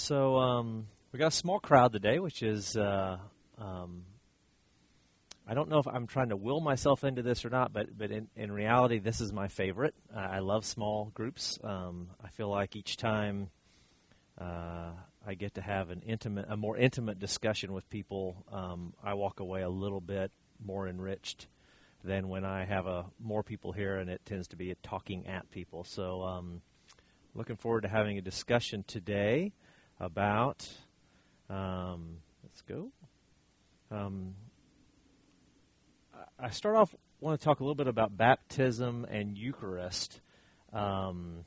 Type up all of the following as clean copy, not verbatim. So we got a small crowd today, which is I don't know if I'm trying to will myself into this or not, but in reality, this is my favorite. I love small groups. I feel like each time I get to have a more intimate discussion with people, I walk away a little bit more enriched than when I have more people here, and it tends to be talking at people. So looking forward to having a discussion today about, let's go. I start off, want to talk a little bit about baptism and Eucharist. I'm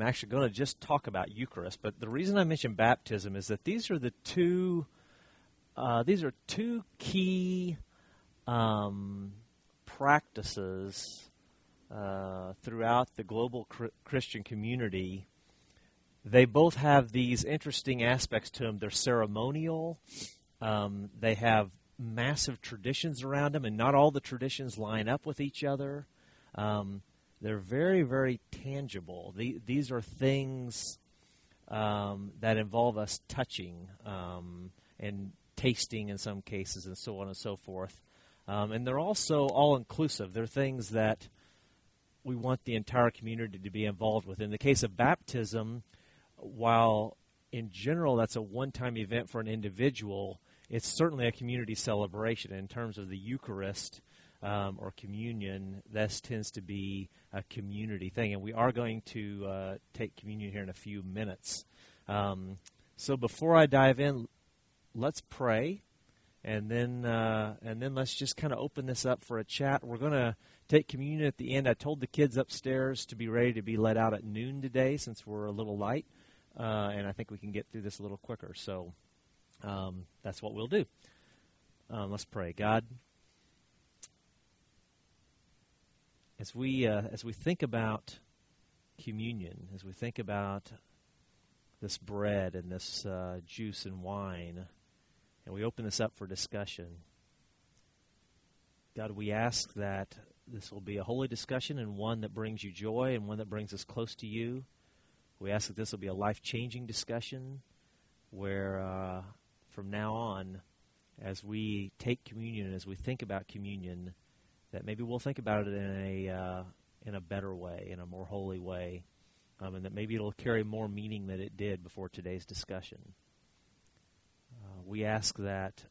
actually going to just talk about Eucharist, but the reason I mention baptism is that these are two key practices throughout the global Christian community. They both have these interesting aspects to them. They're ceremonial. They have massive traditions around them, and not all the traditions line up with each other. They're very, very tangible. These are things that involve us touching and tasting in some cases, and so on and so forth. And they're also all-inclusive. They're things that we want the entire community to be involved with. In the case of baptism, while in general that's a one-time event for an individual, it's certainly a community celebration. In terms of the Eucharist or communion, this tends to be a community thing. And we are going to take communion here in a few minutes. So before I dive in, let's pray. And then let's just kind of open this up for a chat. We're going to take communion at the end. I told the kids upstairs to be ready to be let out at noon today since we're a little light. And I think we can get through this a little quicker. So that's what we'll do. Let's pray. God, as we think about communion, as we think about this bread and this juice and wine, and we open this up for discussion, God, we ask that this will be a holy discussion and one that brings you joy and one that brings us close to you. We ask that this will be a life-changing discussion where from now on, as we take communion, as we think about communion, that maybe we'll think about it in a better way, in a more holy way, and that maybe it'll carry more meaning than it did before today's discussion. We ask that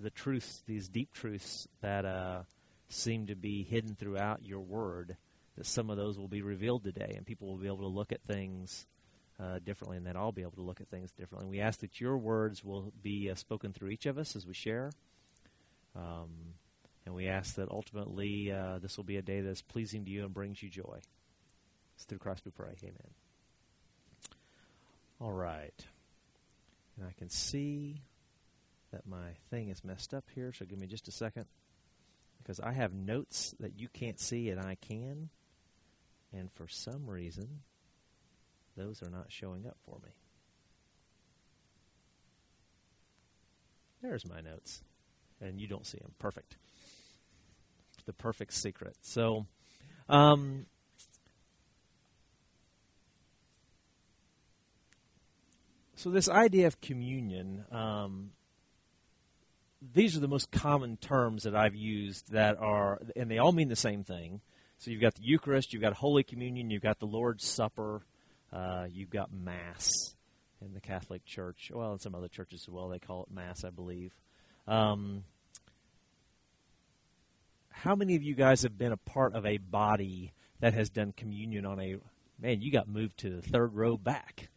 the truths, these deep truths that seem to be hidden throughout your word, that some of those will be revealed today, and people will be able to look at things differently, and that I'll be able to look at things differently. And we ask that your words will be spoken through each of us as we share, and we ask that ultimately this will be a day that is pleasing to you and brings you joy. It's through Christ we pray. Amen. All right. And I can see that my thing is messed up here, so give me just a second, because I have notes that you can't see and I can, and for some reason, those are not showing up for me. There's my notes, and you don't see them. Perfect. The perfect secret. So, So this idea of communion, these are the most common terms that I've used and they all mean the same thing. So you've got the Eucharist, you've got Holy Communion, you've got the Lord's Supper, you've got Mass in the Catholic Church. Well, in some other churches as well, they call it Mass, I believe. How many of you guys have been a part of a body that has done communion man, you got moved to the third row back.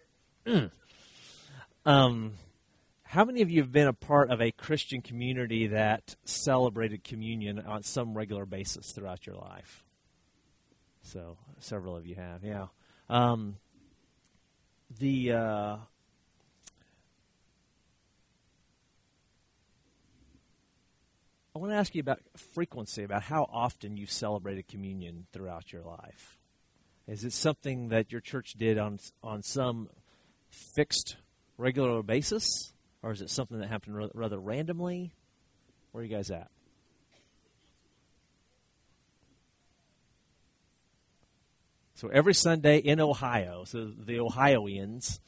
How many of you have been a part of a Christian community that celebrated communion on some regular basis throughout your life? So several of you have, yeah. I want to ask you about frequency, about how often you've celebrated communion throughout your life. Is it something that your church did on some fixed regular basis, or is it something that happened rather randomly? Where are you guys at? So every Sunday in Ohio, so the Ohioans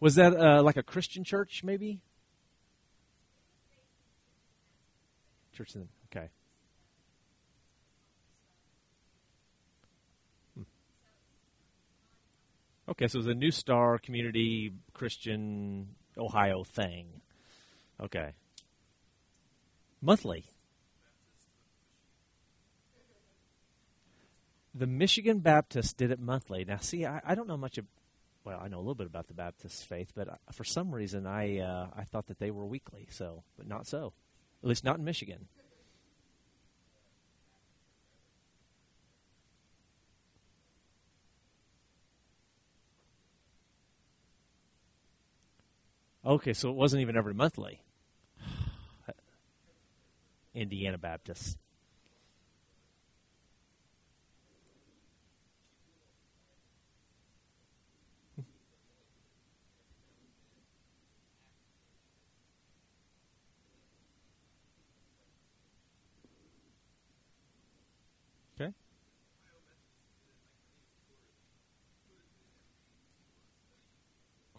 Was that like a Christian church, maybe? Church in the, okay. Okay, so it was a New Star Community Christian Ohio thing. Okay. Monthly. The Michigan Baptist did it monthly. Now, see, I don't know much of, well, I know a little bit about the Baptist faith, but for some reason I thought that they were weekly, so, but not so. At least not in Michigan. Okay, so it wasn't even every monthly. Indiana Baptist. Okay.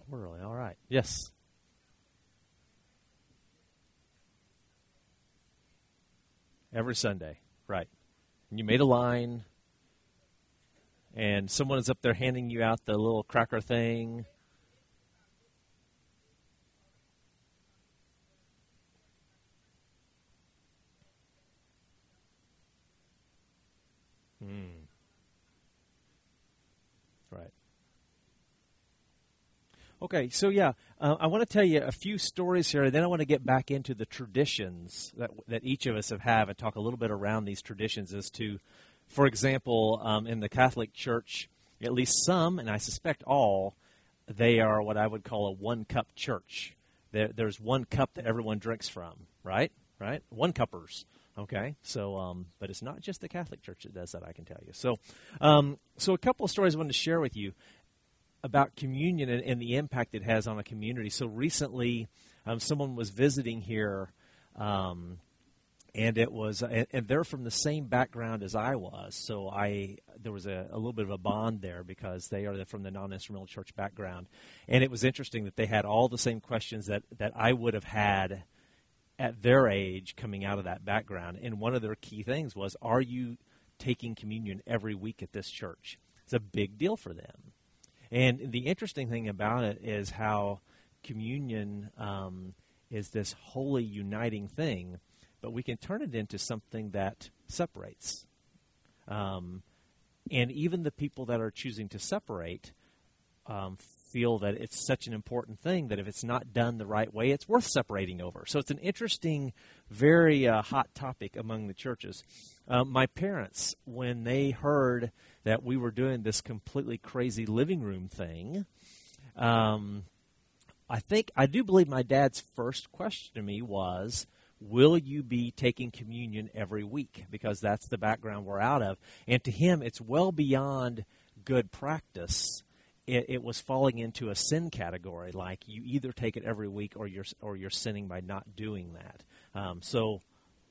Quarterly, all right. Yes. Every Sunday, right. And you made a line, and someone is up there handing you out the little cracker thing. Right. Okay, so yeah, I want to tell you a few stories here, and then I want to get back into the traditions that each of us have and talk a little bit around these traditions as to, for example, in the Catholic Church, at least some, and I suspect all, they are what I would call a one-cup church. There's one cup that everyone drinks from, right? Right? One-cuppers. Okay, so, but it's not just the Catholic Church that does that, I can tell you. So, so a couple of stories I wanted to share with you about communion and the impact it has on a community. So recently, someone was visiting here, and it was, and they're from the same background as I was. So there was a little bit of a bond there because they are from the non-instrumental church background, and it was interesting that they had all the same questions that I would have had at their age coming out of that background. And one of their key things was, are you taking communion every week at this church? It's a big deal for them. And the interesting thing about it is how communion is this holy uniting thing, but we can turn it into something that separates. And even the people that are choosing to separate feel that it's such an important thing that if it's not done the right way, it's worth separating over. So it's an interesting, very hot topic among the churches. My parents, when they heard that we were doing this completely crazy living room thing, I do believe my dad's first question to me was, will you be taking communion every week? Because that's the background we're out of. And to him, it's well beyond good practice. It was falling into a sin category, like you either take it every week or you're sinning by not doing that. So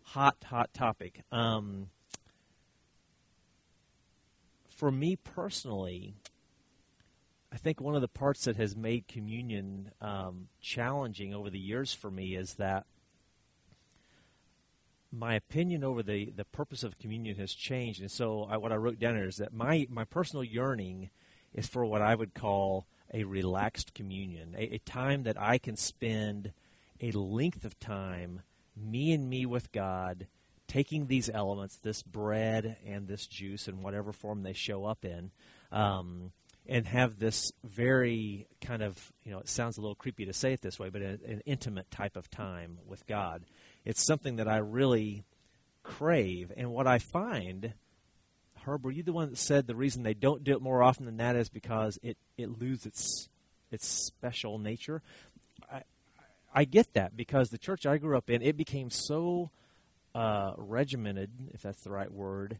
hot topic. For me personally, I think one of the parts that has made communion challenging over the years for me is that my opinion over the purpose of communion has changed. And so what I wrote down here is that my personal yearning is for what I would call a relaxed communion, a time that I can spend a length of time, me and me with God, taking these elements, this bread and this juice in whatever form they show up in, and have this very kind of, you know, it sounds a little creepy to say it this way, but an intimate type of time with God. It's something that I really crave. And what I find, Herb, were you the one that said the reason they don't do it more often than that is because it loses its special nature? I get that, because the church I grew up in, it became so regimented, if that's the right word,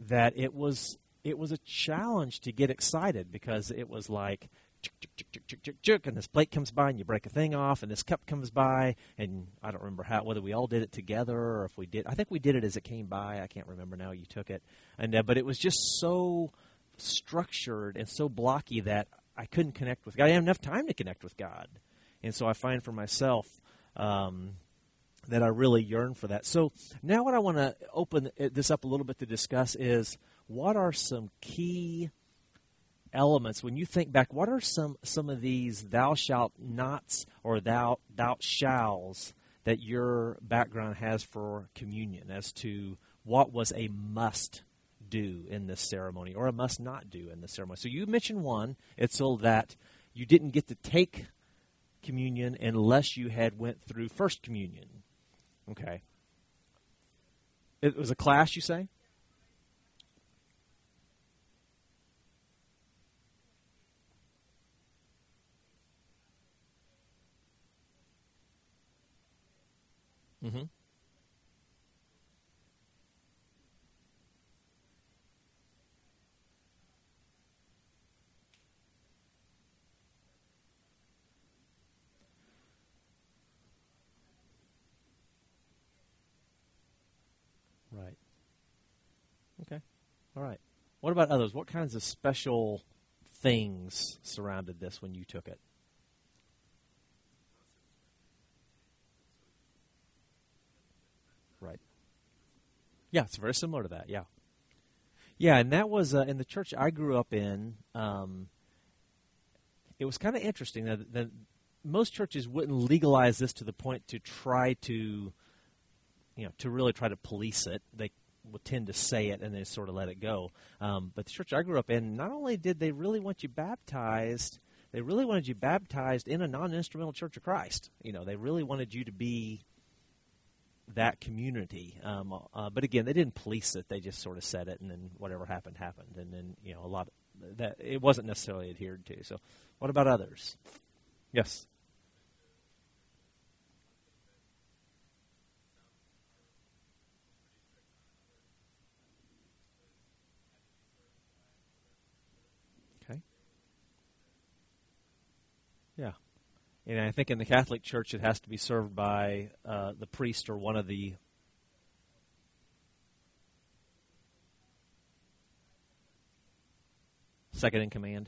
that it was a challenge to get excited, because it was like, and this plate comes by and you break a thing off, and this cup comes by, and I don't remember whether we all did it together or if we did. I think we did it as it came by. I can't remember now. You took it, and but it was just so structured and so blocky that I couldn't connect with God. I didn't have enough time to connect with God. And so I find for myself that I really yearn for that. So now what I want to open this up a little bit to discuss is what are some key elements, when you think back, what are some of these thou shalt nots or thou shalls that your background has for communion as to what was a must do in this ceremony or a must not do in this ceremony? So you mentioned one, it's so that you didn't get to take communion unless you had went through First Communion. Okay. It was a clash, you say? Mm-hmm. Right. Okay. All right. What about others? What kinds of special things surrounded this when you took it? Yeah, it's very similar to that, yeah. Yeah, and that was in the church I grew up in. It was kind of interesting that most churches wouldn't legalize this to the point to try to, to really try to police it. They would tend to say it and then sort of let it go. But the church I grew up in, not only did they really want you baptized, they really wanted you baptized in a non-instrumental Church of Christ. They really wanted you to be that community. But again, they didn't police it. They just sort of said it, and then whatever happened, happened. And then, a lot of that, it wasn't necessarily adhered to. So what about others? Yes. Okay. Yeah. And I think in the Catholic Church, it has to be served by the priest or one of the... second in command.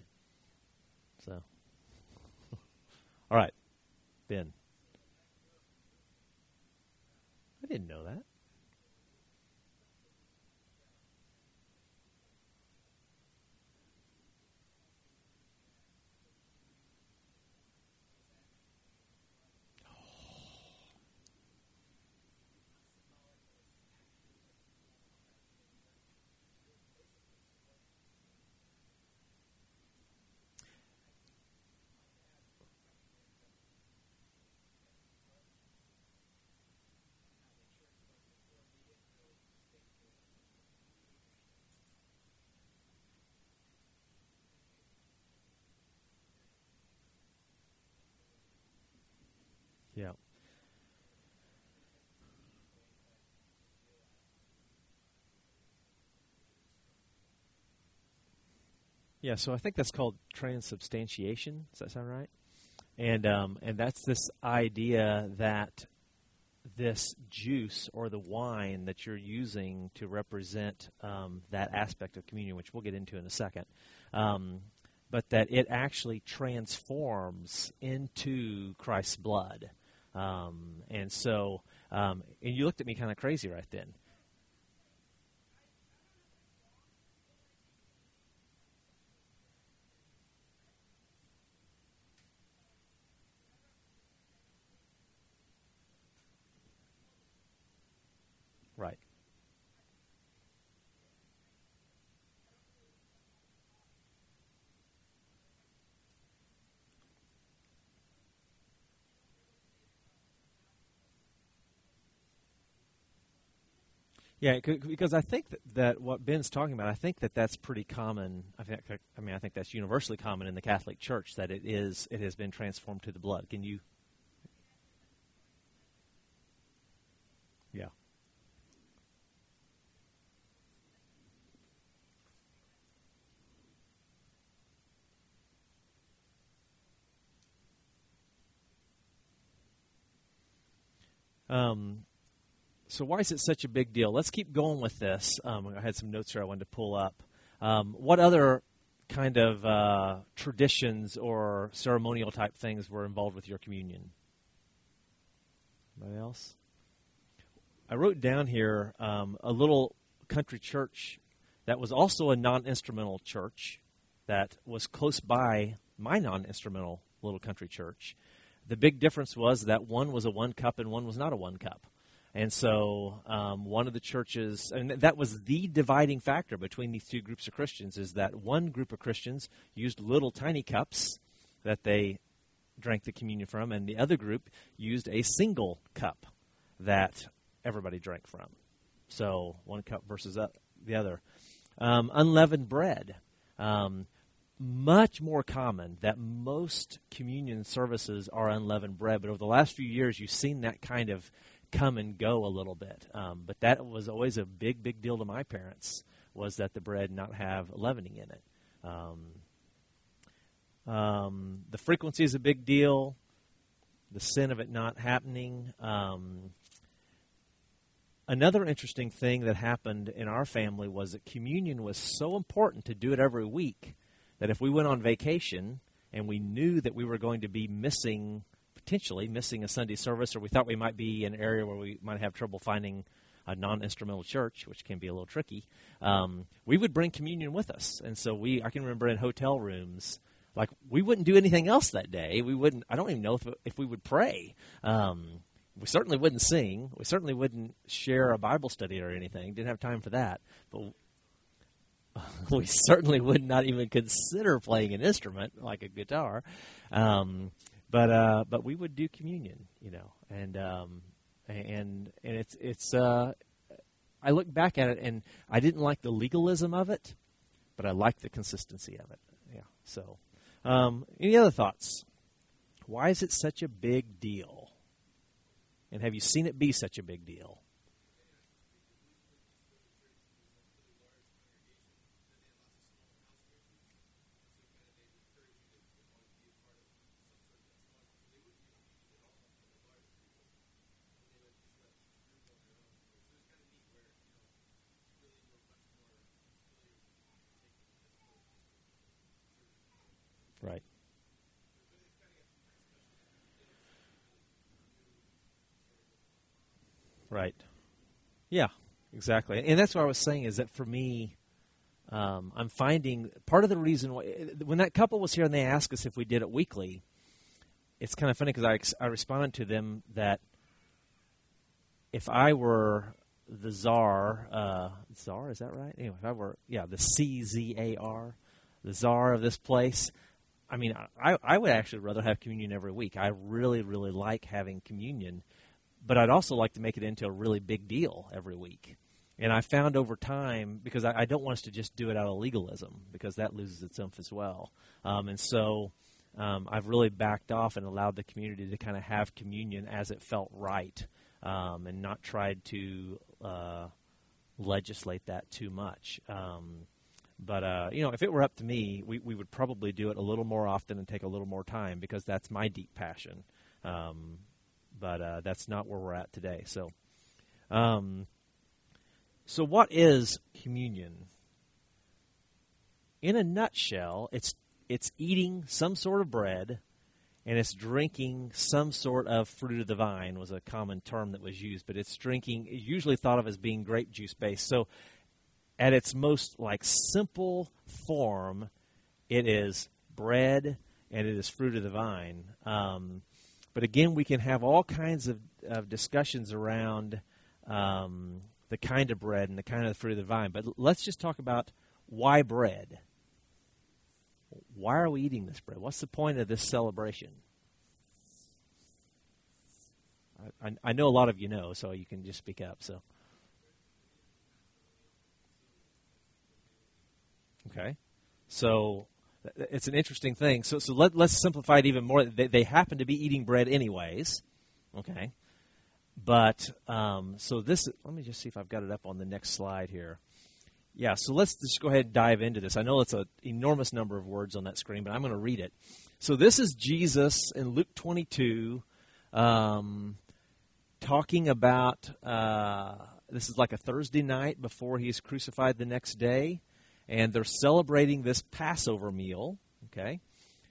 So, all right, Ben. I didn't know that. Yeah. Yeah, so I think that's called transubstantiation. Does that sound right? And that's this idea that this juice or the wine that you're using to represent that aspect of communion, which we'll get into in a second, but that it actually transforms into Christ's blood. And you looked at me kind of crazy right then. Right. Yeah, because I think that what Ben's talking about, I think that that's pretty common. I think that's universally common in the Catholic Church that it has been transformed to the blood. Can you? Yeah. So why is it such a big deal? Let's keep going with this. I had some notes here I wanted to pull up. What other kind of traditions or ceremonial type things were involved with your communion? Anybody else? I wrote down here a little country church that was also a non-instrumental church that was close by my non-instrumental little country church. The big difference was that one was a one cup and one was not a one cup. And so one of the churches, and that was the dividing factor between these two groups of Christians, is that one group of Christians used little tiny cups that they drank the communion from, and the other group used a single cup that everybody drank from. So one cup versus the other. Unleavened bread. Much more common that most communion services are unleavened bread, but over the last few years you've seen that kind of come and go a little bit. But that was always a big, big deal to my parents, was that the bread not have leavening in it. The frequency is a big deal. The sin of it not happening. Another interesting thing that happened in our family was that communion was so important to do it every week that if we went on vacation and we knew that we were going to be potentially missing a Sunday service, or we thought we might be in an area where we might have trouble finding a non-instrumental church, which can be a little tricky, we would bring communion with us. And so I can remember in hotel rooms, like, we wouldn't do anything else that day. I don't even know if we would pray. We certainly wouldn't sing. We certainly wouldn't share a Bible study or anything. Didn't have time for that. But we certainly would not even consider playing an instrument like a guitar. But we would do communion, and it's I look back at it and I didn't like the legalism of it, but I liked the consistency of it. Yeah. So, any other thoughts? Why is it such a big deal? And have you seen it be such a big deal? Right. Right. Yeah, exactly. And that's what I was saying, is that for me, I'm finding part of the reason why, when that couple was here and they asked us if we did it weekly, it's kind of funny because I responded to them that if I were the czar, czar, is that right? Anyway, if I were, the C-Z-A-R, the czar of this place, I mean, I would actually rather have communion every week. I really, really like having communion, but I'd also like to make it into a really big deal every week. And I found over time, because I don't want us to just do it out of legalism, because that loses its oomph as well. And so I've really backed off and allowed the community to kind of have communion as it felt right, and not tried to legislate that too much. But if it were up to me, we would probably do it a little more often and take a little more time, because that's my deep passion. But that's not where we're at today. So what is communion? In a nutshell, it's eating some sort of bread, and it's drinking some sort of fruit of the vine, was a common term that was used. But it's drinking, usually thought of as being grape juice based. So at its most simple form, it is bread and it is fruit of the vine. But again, we can have all kinds of discussions around the kind of bread and the kind of fruit of the vine. But let's just talk about why bread. Why are we eating this bread? What's the point of this celebration? I know a lot of you know, so you can just speak up. So. Okay, so it's an interesting thing. So let's simplify it even more. They happen to be eating bread anyways, okay? But let me just see if I've got it up on the next slide here. Yeah, so let's just go ahead and dive into this. I know it's an enormous number of words on that screen, but I'm going to read it. So this is Jesus in Luke 22 talking about, this is like a Thursday night before he's crucified the next day. and they're celebrating this Passover meal, okay?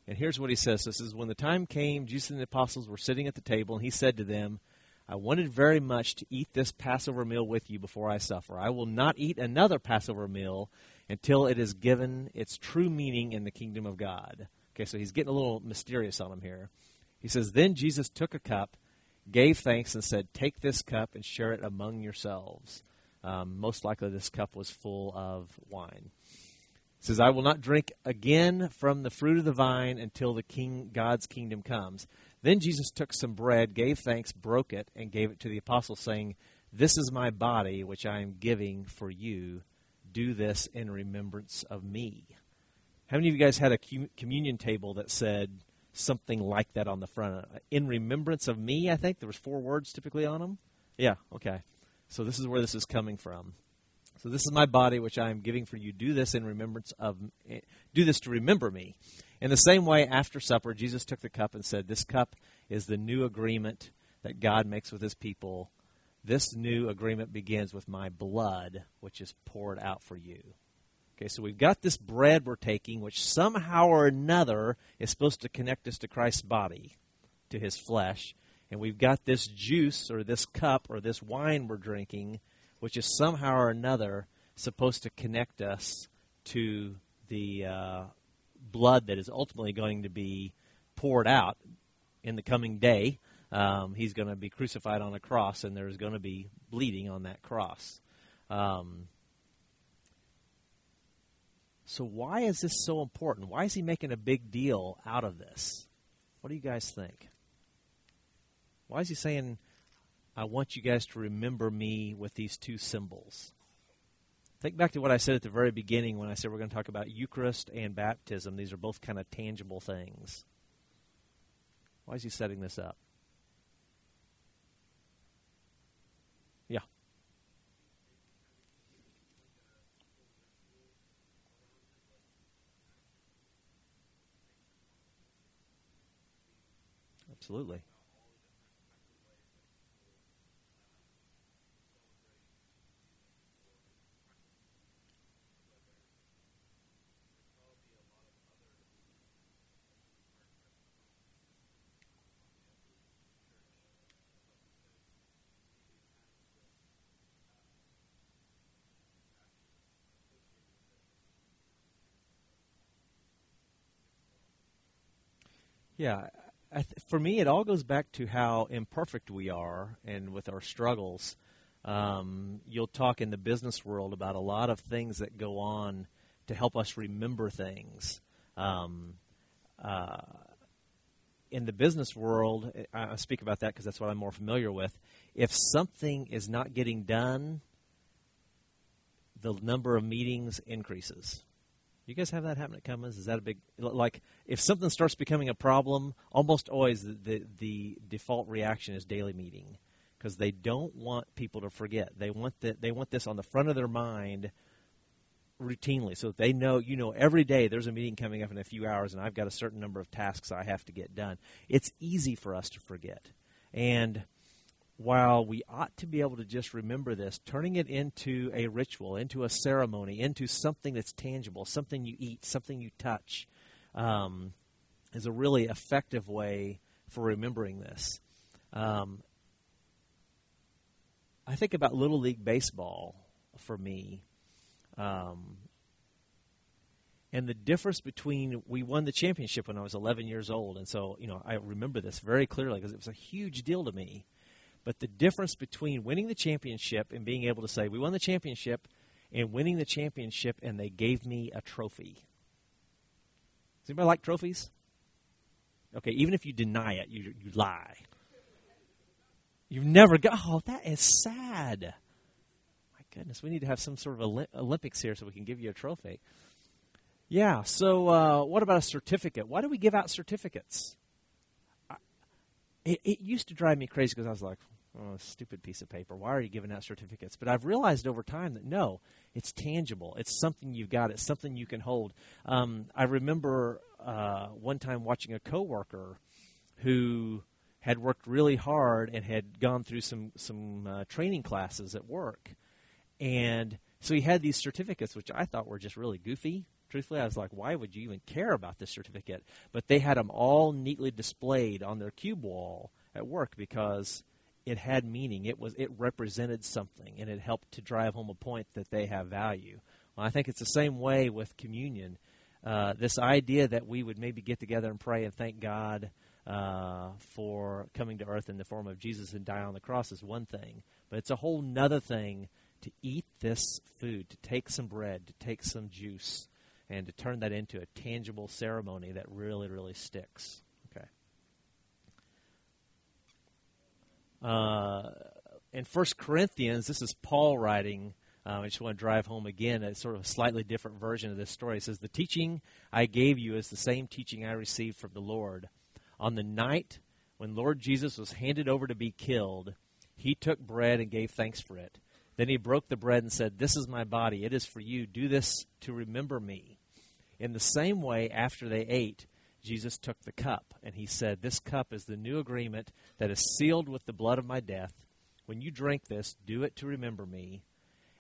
And here's what he says. This is, when the time came, Jesus and the apostles were sitting at the table, and he said to them, I wanted very much to eat this Passover meal with you before I suffer. I will not eat another Passover meal until it is given its true meaning in the kingdom of God. Okay, so he's getting a little mysterious on him here. He says, then Jesus took a cup, gave thanks, and said, take this cup and share it among yourselves. Most likely this cup was full of wine. It says, I will not drink again from the fruit of the vine until the God's kingdom comes. Then Jesus took some bread, gave thanks, broke it, and gave it to the apostles, saying, this is my body, which I am giving for you. Do this in remembrance of me. How many of you guys had a communion table that said something like that on the front? In remembrance of me, I think. There was 4 words typically on them. Yeah, okay. So this is where this is coming from. So this is my body, which I am giving for you. Do this in remembrance of, do this to remember me. In the same way, after supper, Jesus took the cup and said, this cup is the new agreement that God makes with his people. This new agreement begins with my blood, which is poured out for you. Okay, so we've got this bread we're taking, which somehow or another is supposed to connect us to Christ's body, to his flesh. And we've got this juice or this cup or this wine we're drinking, which is somehow or another supposed to connect us to the blood that is ultimately going to be poured out in the coming day. He's going to be crucified on a cross, and there's going to be bleeding on that cross. So why is this so important? Why is he making a big deal out of this? What do you guys think? Why is he saying, I want you guys to remember me with these two symbols? Think back to what I said at the very beginning when I said we're going to talk about Eucharist and baptism. These are both kind of tangible things. Why is he setting this up? Yeah. Absolutely. Yeah, for me, it all goes back to how imperfect we are and with our struggles. You'll talk in the business world about a lot of things that go on to help us remember things. In the business world, I speak about that because that's what I'm more familiar with. If something is not getting done, the number of meetings increases. You guys have that happen at Cummins? Is that a big, like, if something starts becoming a problem, almost always the default reaction is daily meeting, because they don't want people to forget. They want this on the front of their mind routinely, so that they know, you know, every day there's a meeting coming up in a few hours, and I've got a certain number of tasks I have to get done. It's easy for us to forget, and while we ought to be able to just remember this, turning it into a ritual, into a ceremony, into something that's tangible, something you eat, something you touch, is a really effective way for remembering this. I think about Little League Baseball for me. And the difference between, we won the championship when I was 11 years old, and so, you know, I remember this very clearly because it was a huge deal to me. But the difference between winning the championship and being able to say, we won the championship, and winning the championship and they gave me a trophy. Does anybody like trophies? Okay, even if you deny it, you lie. You've never got, oh, that is sad. My goodness, we need to have some sort of Olympics here so we can give you a trophy. Yeah, so what about a certificate? Why do we give out certificates? It used to drive me crazy because I was like, oh, stupid piece of paper. Why are you giving out certificates? But I've realized over time that, no, it's tangible. It's something you've got. It's something you can hold. I remember one time watching a coworker who had worked really hard and had gone through some training classes at work. And So he had these certificates, which I thought were just really goofy. Truthfully, I was like, why would you even care about this certificate? But they had them all neatly displayed on their cube wall at work because it had meaning. It represented something, and it helped to drive home a point that they have value. Well, I think it's the same way with communion. This idea that we would maybe get together and pray and thank God for coming to earth in the form of Jesus and die on the cross is one thing, but it's a whole nother thing to eat this food, to take some bread, to take some juice, and to turn that into a tangible ceremony that really, really sticks. Okay. In 1 Corinthians, this is Paul writing. I just want to drive home again a sort of a slightly different version of this story. It says, "The teaching I gave you is the same teaching I received from the Lord. On the night when Lord Jesus was handed over to be killed, he took bread and gave thanks for it. Then he broke the bread and said, 'This is my body. It is for you. Do this to remember me.' In the same way, after they ate, Jesus took the cup, and he said, 'This cup is the new agreement that is sealed with the blood of my death. When you drink this, do it to remember me.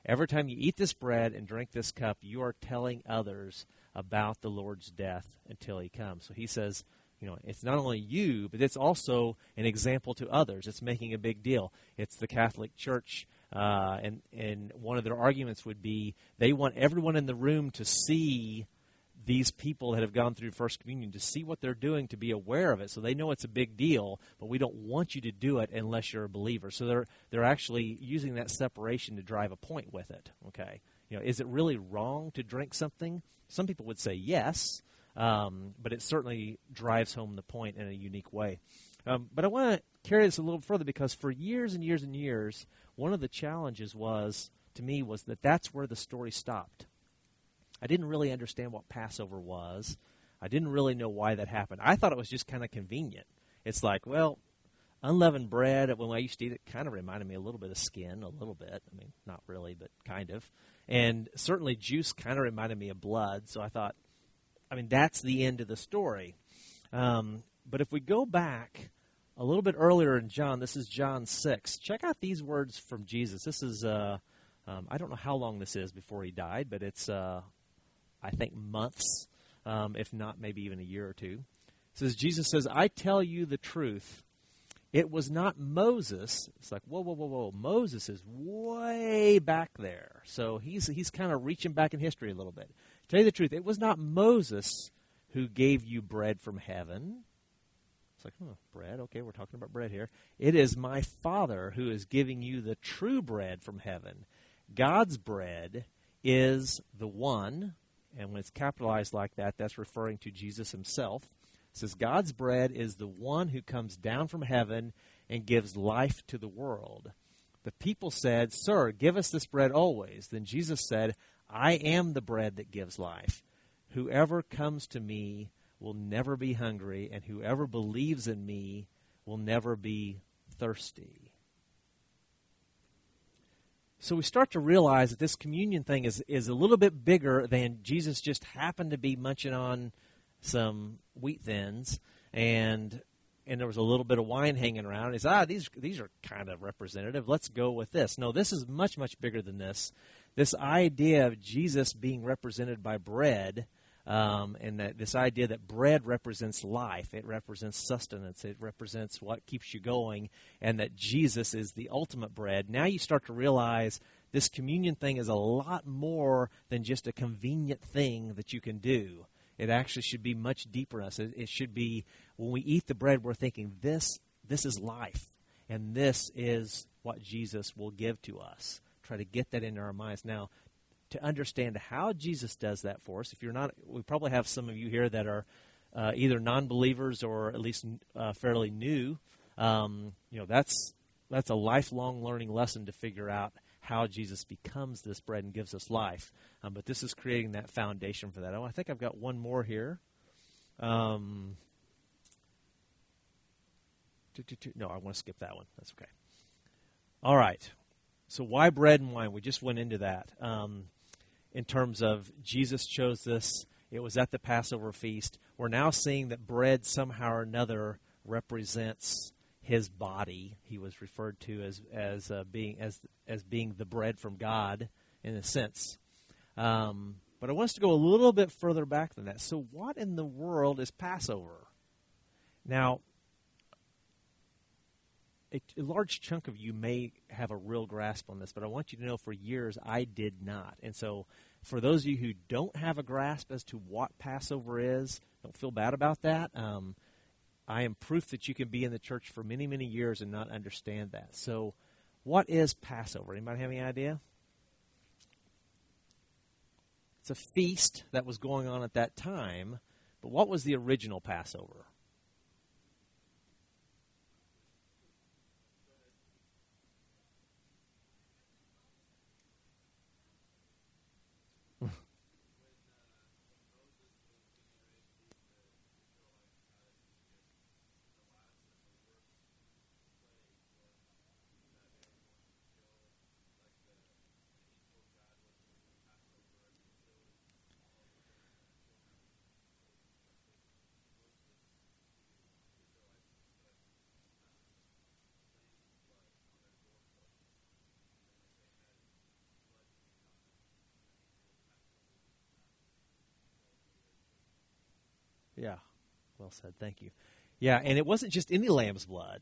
Every time you eat this bread and drink this cup, you are telling others about the Lord's death until he comes.'" So he says, you know, it's not only you, but it's also an example to others. It's making a big deal. It's the Catholic Church, and one of their arguments would be they want everyone in the room to see these people that have gone through First Communion, to see what they're doing, to be aware of it. So they know it's a big deal, but we don't want you to do it unless you're a believer. So they're actually using that separation to drive a point with it. Okay, you know, is it really wrong to drink something? Some people would say yes, but it certainly drives home the point in a unique way. But I want to carry this a little further, because for years and years and years, one of the challenges was, to me, was that that's where the story stopped. I didn't really understand what Passover was. I didn't really know why that happened. I thought it was just kind of convenient. It's like, well, unleavened bread, when I used to eat it, kind of reminded me a little bit of skin, a little bit. I mean, not really, but kind of. And certainly juice kind of reminded me of blood. So I thought, I mean, that's the end of the story. But if we go back a little bit earlier in John, this is John 6. Check out these words from Jesus. This is, I don't know how long this is before he died, but it's... I think months, if not maybe even a year or two. It says, Jesus says, "I tell you the truth. It was not Moses." It's like, whoa, whoa, whoa, whoa. Moses is way back there. So he's kind of reaching back in history a little bit. "Tell you the truth, it was not Moses who gave you bread from heaven." It's like, oh, bread, okay, we're talking about bread here. "It is my Father who is giving you the true bread from heaven. God's bread is the one..." And when it's capitalized like that, that's referring to Jesus himself. It says, "God's bread is the one who comes down from heaven and gives life to the world. The people said, 'Sir, give us this bread always.' Then Jesus said, 'I am the bread that gives life. Whoever comes to me will never be hungry, and whoever believes in me will never be thirsty.'" So we start to realize that this communion thing is a little bit bigger than Jesus just happened to be munching on some wheat thins, and there was a little bit of wine hanging around. And he said, these are kind of representative. Let's go with this. No, this is much, much bigger than this. This idea of Jesus being represented by bread, and that this idea that bread represents life, it represents sustenance, it represents what keeps you going, and that Jesus is the ultimate bread. Now you start to realize this communion thing is a lot more than just a convenient thing that you can do. It actually should be much deeper in us. It should be, when we eat the bread, we're thinking, this is life, and this is what Jesus will give to us. Try to get that into our minds. Now, to understand how Jesus does that for us. If you're not, we probably have some of you here that are either non-believers or at least fairly new. You know, that's a lifelong learning lesson to figure out how Jesus becomes this bread and gives us life. But this is creating that foundation for that. Oh, I think I've got one more here. No, I want to skip that one. That's okay. All right. So why bread and wine? We just went into that. In terms of Jesus chose this, it was at the Passover feast. We're now seeing that bread somehow or another represents his body. He was referred to as being the bread from God in a sense. But I want us to go a little bit further back than that. So what in the world is Passover? Now, a large chunk of you may have a real grasp on this, but I want you to know for years I did not. And so for those of you who don't have a grasp as to what Passover is, don't feel bad about that. I am proof that you can be in the church for many, many years and not understand that. So what is Passover? Anybody have any idea? It's a feast that was going on at that time, but what was the original Passover? Yeah, well said. Thank you. Yeah, and it wasn't just any lamb's blood.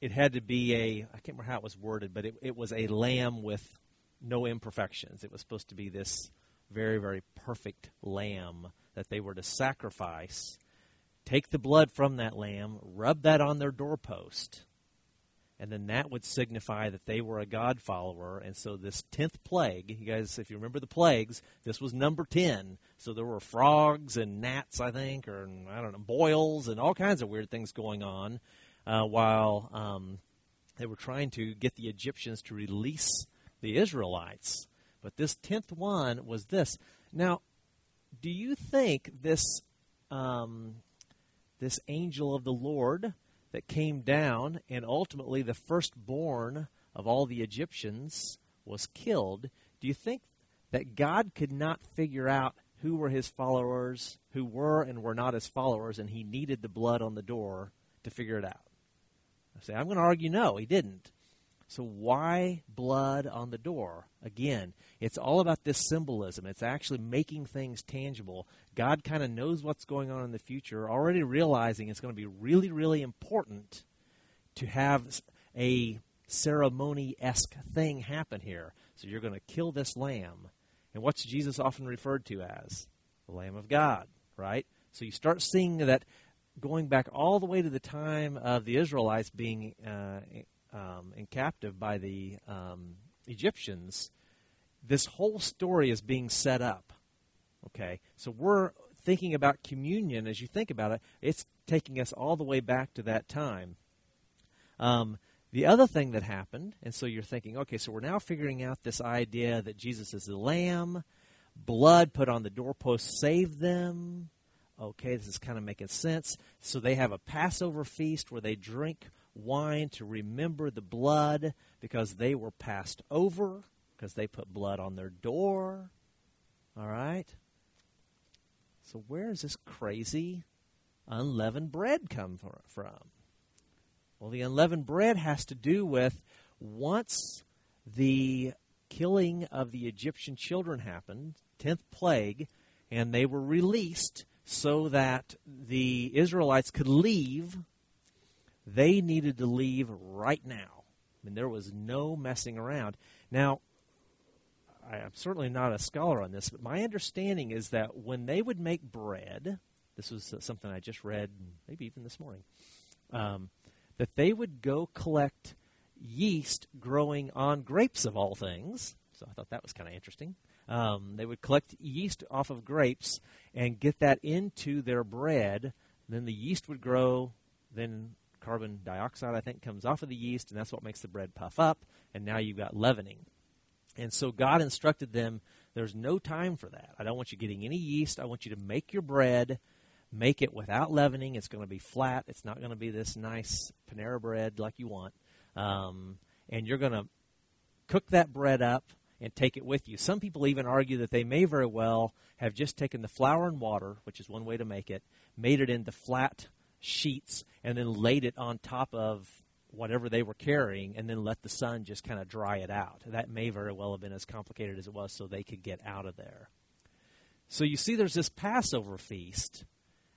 It had to be I can't remember how it was worded, but it was a lamb with no imperfections. It was supposed to be this very, very perfect lamb that they were to sacrifice, take the blood from that lamb, rub that on their doorpost, and then that would signify that they were a God follower. And so this 10th plague, you guys, if you remember the plagues, this was number 10. So there were frogs and gnats, I think, or I don't know, boils and all kinds of weird things going on while they were trying to get the Egyptians to release the Israelites. But this 10th one was this. Now, do you think this angel of the Lord that came down, and ultimately the firstborn of all the Egyptians was killed, do you think that God could not figure out who were his followers, who were and were not his followers, and he needed the blood on the door to figure it out? I say, I'm going to argue no, he didn't. So why blood on the door? Again, it's all about this symbolism. It's actually making things tangible. God kind of knows what's going on in the future, already realizing it's going to be really, really important to have a ceremony-esque thing happen here. So you're going to kill this lamb. And what's Jesus often referred to as? The Lamb of God, right? So you start seeing that going back all the way to the time of the Israelites being and captive by the Egyptians, this whole story is being set up. Okay, so we're thinking about communion. As you think about it, it's taking us all the way back to that time. The other thing that happened, and so you're thinking, okay, so we're now figuring out this idea that Jesus is the Lamb, blood put on the doorpost, saved them. Okay, this is kind of making sense. So they have a Passover feast where they drink wine to remember the blood because they were passed over, because they put blood on their door. All right? So where is this crazy unleavened bread come from? Well, the unleavened bread has to do with once the killing of the Egyptian children happened, 10th plague, and they were released so that the Israelites could leave. They needed to leave right now. I mean, there was no messing around. Now, I'm certainly not a scholar on this, but my understanding is that when they would make bread, this was something I just read, maybe even this morning, that they would go collect yeast growing on grapes of all things. So I thought that was kind of interesting. They would collect yeast off of grapes and get that into their bread. Then the yeast would grow, then carbon dioxide, I think, comes off of the yeast, and that's what makes the bread puff up, and now you've got leavening. And so God instructed them, there's no time for that. I don't want you getting any yeast. I want you to make your bread, make it without leavening. It's going to be flat. It's not going to be this nice Panera bread like you want. And you're going to cook that bread up and take it with you. Some people even argue that they may very well have just taken the flour and water, which is one way to make it, made it into flat sheets, and then laid it on top of whatever they were carrying and then let the sun just kind of dry it out. That may very well have been as complicated as it was so they could get out of there. So you see there's this Passover feast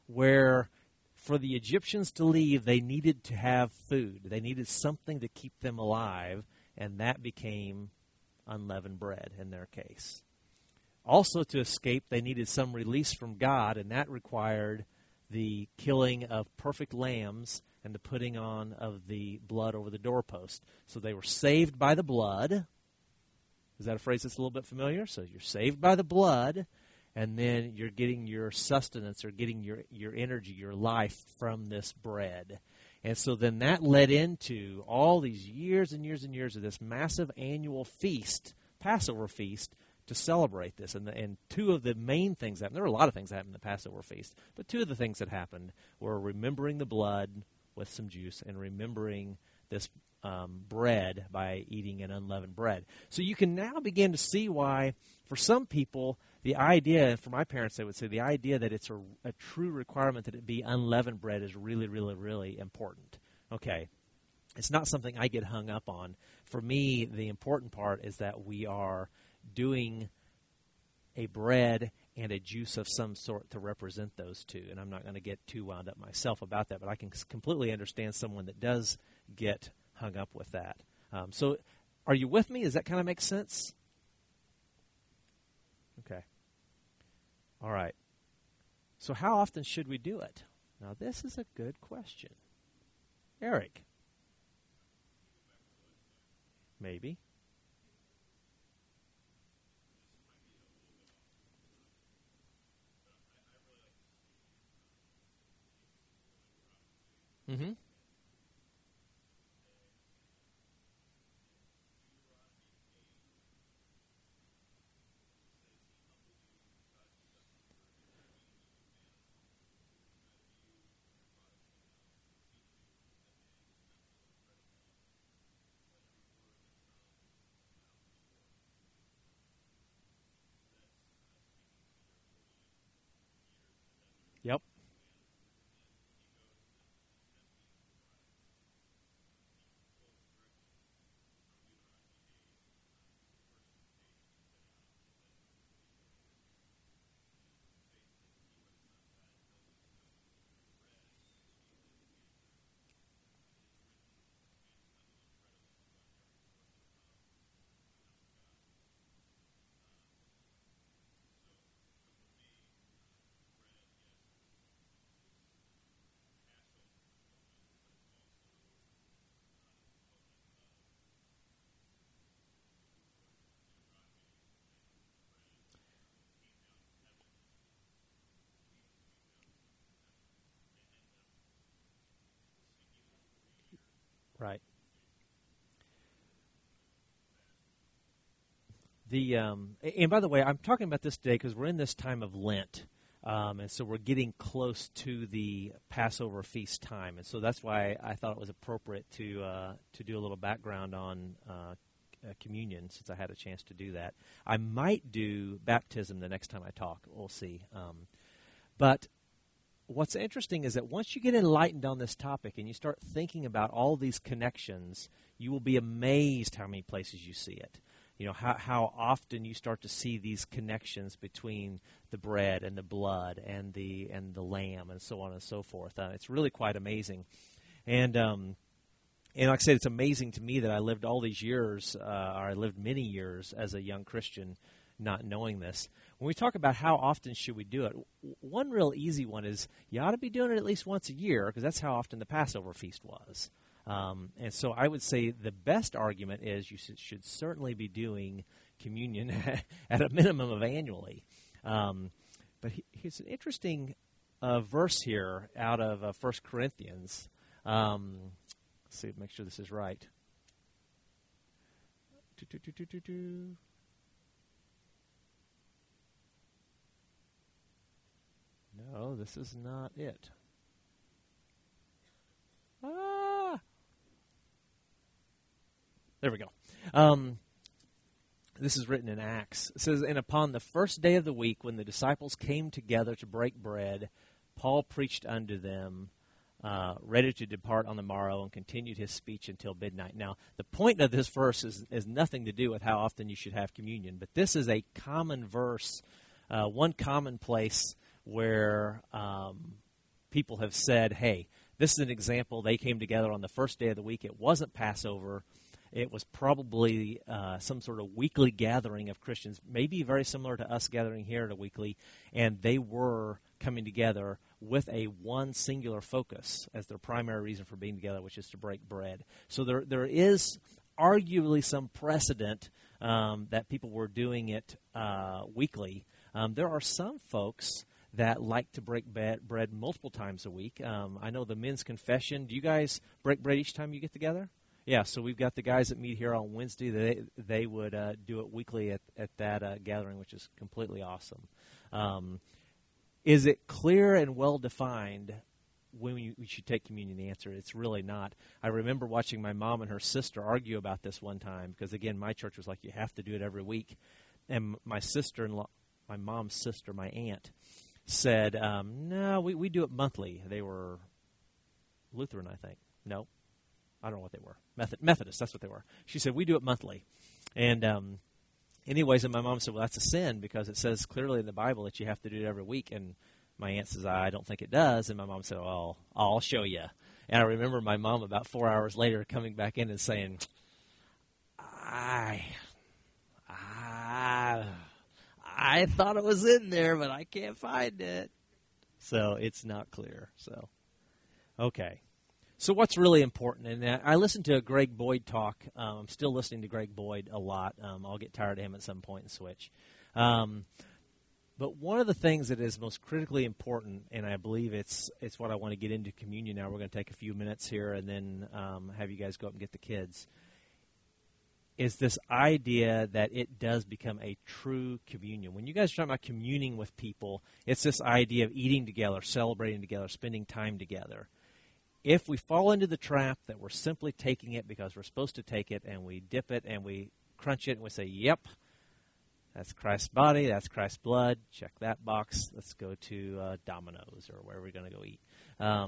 where for the Egyptians to leave, they needed to have food. They needed something to keep them alive, and that became unleavened bread in their case. Also to escape, they needed some release from God, and that required the killing of perfect lambs and the putting on of the blood over the doorpost. So they were saved by the blood. Is that a phrase that's a little bit familiar? So you're saved by the blood, and then you're getting your sustenance or getting your energy, your life from this bread. And so then that led into all these years and years and years of this massive annual feast, Passover feast, to celebrate this. And two of the main things happened. There were a lot of things that happened in the Passover feast, but two of the things that happened were remembering the blood with some juice and remembering this bread by eating an unleavened bread. So you can now begin to see why, for some people, the idea, for my parents, they would say the idea that it's a true requirement that it be unleavened bread is really, really, really important. Okay, it's not something I get hung up on. For me, the important part is that we are doing a bread and a juice of some sort to represent those two. And I'm not going to get too wound up myself about that, but I can completely understand someone that does get hung up with that. So are you with me? Does that kind of make sense? Okay. All right. So how often should we do it? Now, this is a good question. Eric? Maybe. Mm-hmm. Yep. Right. And by the way, I'm talking about this today because we're in this time of Lent, and so we're getting close to the Passover feast time, and so that's why I thought it was appropriate to do a little background on communion since I had a chance to do that. I might do baptism the next time I talk. We'll see. But what's interesting is that once you get enlightened on this topic and you start thinking about all these connections, you will be amazed how many places you see it. You know, how often you start to see these connections between the bread and the blood and the lamb and so on and so forth. It's really quite amazing. And like I said, it's amazing to me that I lived all these years, or I lived many years as a young Christian not knowing this. When we talk about how often should we do it, one real easy one is you ought to be doing it at least once a year because that's how often the Passover feast was. And so I would say the best argument is you should certainly be doing communion at a minimum of annually. But here's an interesting verse here out of 1 Corinthians. Let's see, make sure this is right. No, this is not it. There we go. This is written in Acts. It says, "And upon the first day of the week, when the disciples came together to break bread, Paul preached unto them, ready to depart on the morrow, and continued his speech until midnight. Now, the point of this verse is nothing to do with how often you should have communion, but this is a common verse, one common place where people have said, hey, this is an example. They came together on the first day of the week. It wasn't Passover. It was probably some sort of weekly gathering of Christians, maybe very similar to us gathering here at a weekly, and they were coming together with a one singular focus as their primary reason for being together, which is to break bread. So there is arguably some precedent that people were doing it weekly. There are some folks that like to break bread multiple times a week. I know the men's confession. Do you guys break bread each time you get together? Yeah, so we've got the guys that meet here on Wednesday. They would do it weekly at that gathering, which is completely awesome. Is it clear and well-defined when we should take communion? The answer, it's really not. I remember watching my mom and her sister argue about this one time because, again, my church was like, you have to do it every week. And my sister-in-law, my mom's sister, my aunt, said, no, we do it monthly. They were Lutheran, I think. No, I don't know what they were. Methodist, that's what they were. She said, we do it monthly. And anyways, and my mom said, well, that's a sin because it says clearly in the Bible that you have to do it every week. And my aunt says, I don't think it does. And my mom said, well, I'll show you. And I remember my mom about 4 hours later coming back in and saying, I thought it was in there, but I can't find it. So it's not clear. So, okay. So what's really important? And I listened to a Greg Boyd talk. I'm still listening to Greg Boyd a lot. I'll get tired of him at some point and switch. But one of the things that is most critically important, and I believe it's what I want to get into communion now. We're going to take a few minutes here and then have you guys go up and get the kids, is this idea that it does become a true communion. When you guys are talking about communing with people, it's this idea of eating together, celebrating together, spending time together. If we fall into the trap that we're simply taking it because we're supposed to take it, and we dip it and we crunch it and we say, yep, that's Christ's body, that's Christ's blood, check that box, let's go to Domino's or where we're going to go eat. I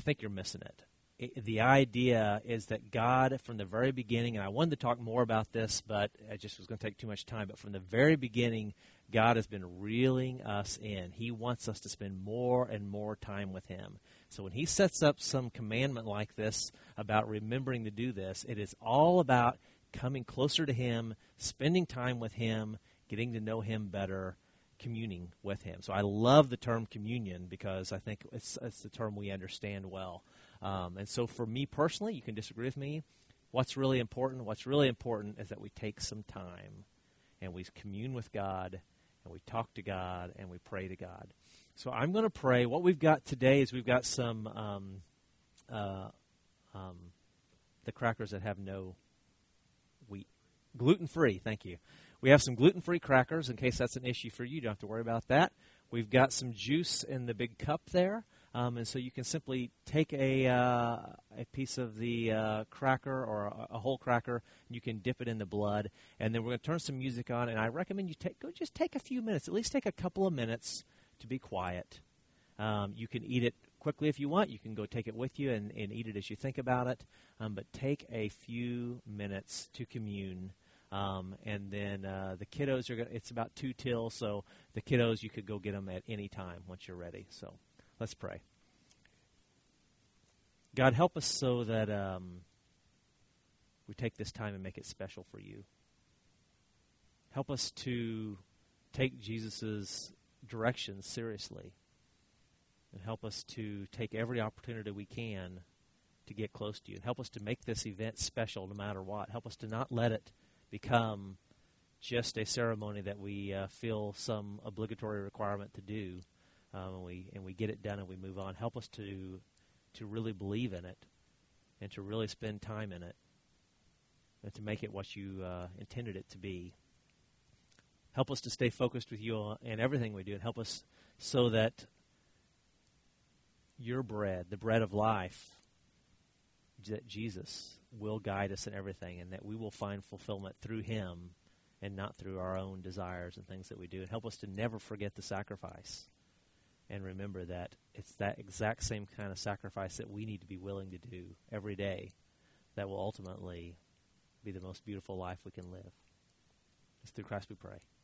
think you're missing it. The idea is that God, from the very beginning, and I wanted to talk more about this, but I just was going to take too much time, but from the very beginning, God has been reeling us in. He wants us to spend more and more time with him. So when he sets up some commandment like this about remembering to do this, it is all about coming closer to him, spending time with him, getting to know him better, communing with him. So I love the term communion because I think it's the term we understand well. And so for me personally, you can disagree with me, what's really important is that we take some time and we commune with God and we talk to God and we pray to God. So I'm going to pray. What we've got today is we've got some, the crackers that have no wheat. Gluten-free, thank you. We have some gluten-free crackers in case that's an issue for you. You don't have to worry about that. We've got some juice in the big cup there. And so you can simply take a piece of the cracker or a whole cracker, and you can dip it in the blood. And then we're going to turn some music on, and I recommend you just take a few minutes, at least take a couple of minutes to be quiet. You can eat it quickly if you want. You can go take it with you and eat it as you think about it. But take a few minutes to commune. And then the kiddos, it's about 2 till, so the kiddos, you could go get them at any time once you're ready. So. Let's pray. God, help us so that we take this time and make it special for you. Help us to take Jesus' directions seriously, and help us to take every opportunity we can to get close to you. Help us to make this event special no matter what. Help us to not let it become just a ceremony that we feel some obligatory requirement to do. And we get it done and we move on. Help us to really believe in it and to really spend time in it and to make it what you intended it to be. Help us to stay focused with you in everything we do, and help us so that your bread, the bread of life, that Jesus will guide us in everything, and that we will find fulfillment through him and not through our own desires and things that we do. And help us to never forget the sacrifice. and remember that it's that exact same kind of sacrifice that we need to be willing to do every day that will ultimately be the most beautiful life we can live. It's through Christ we pray.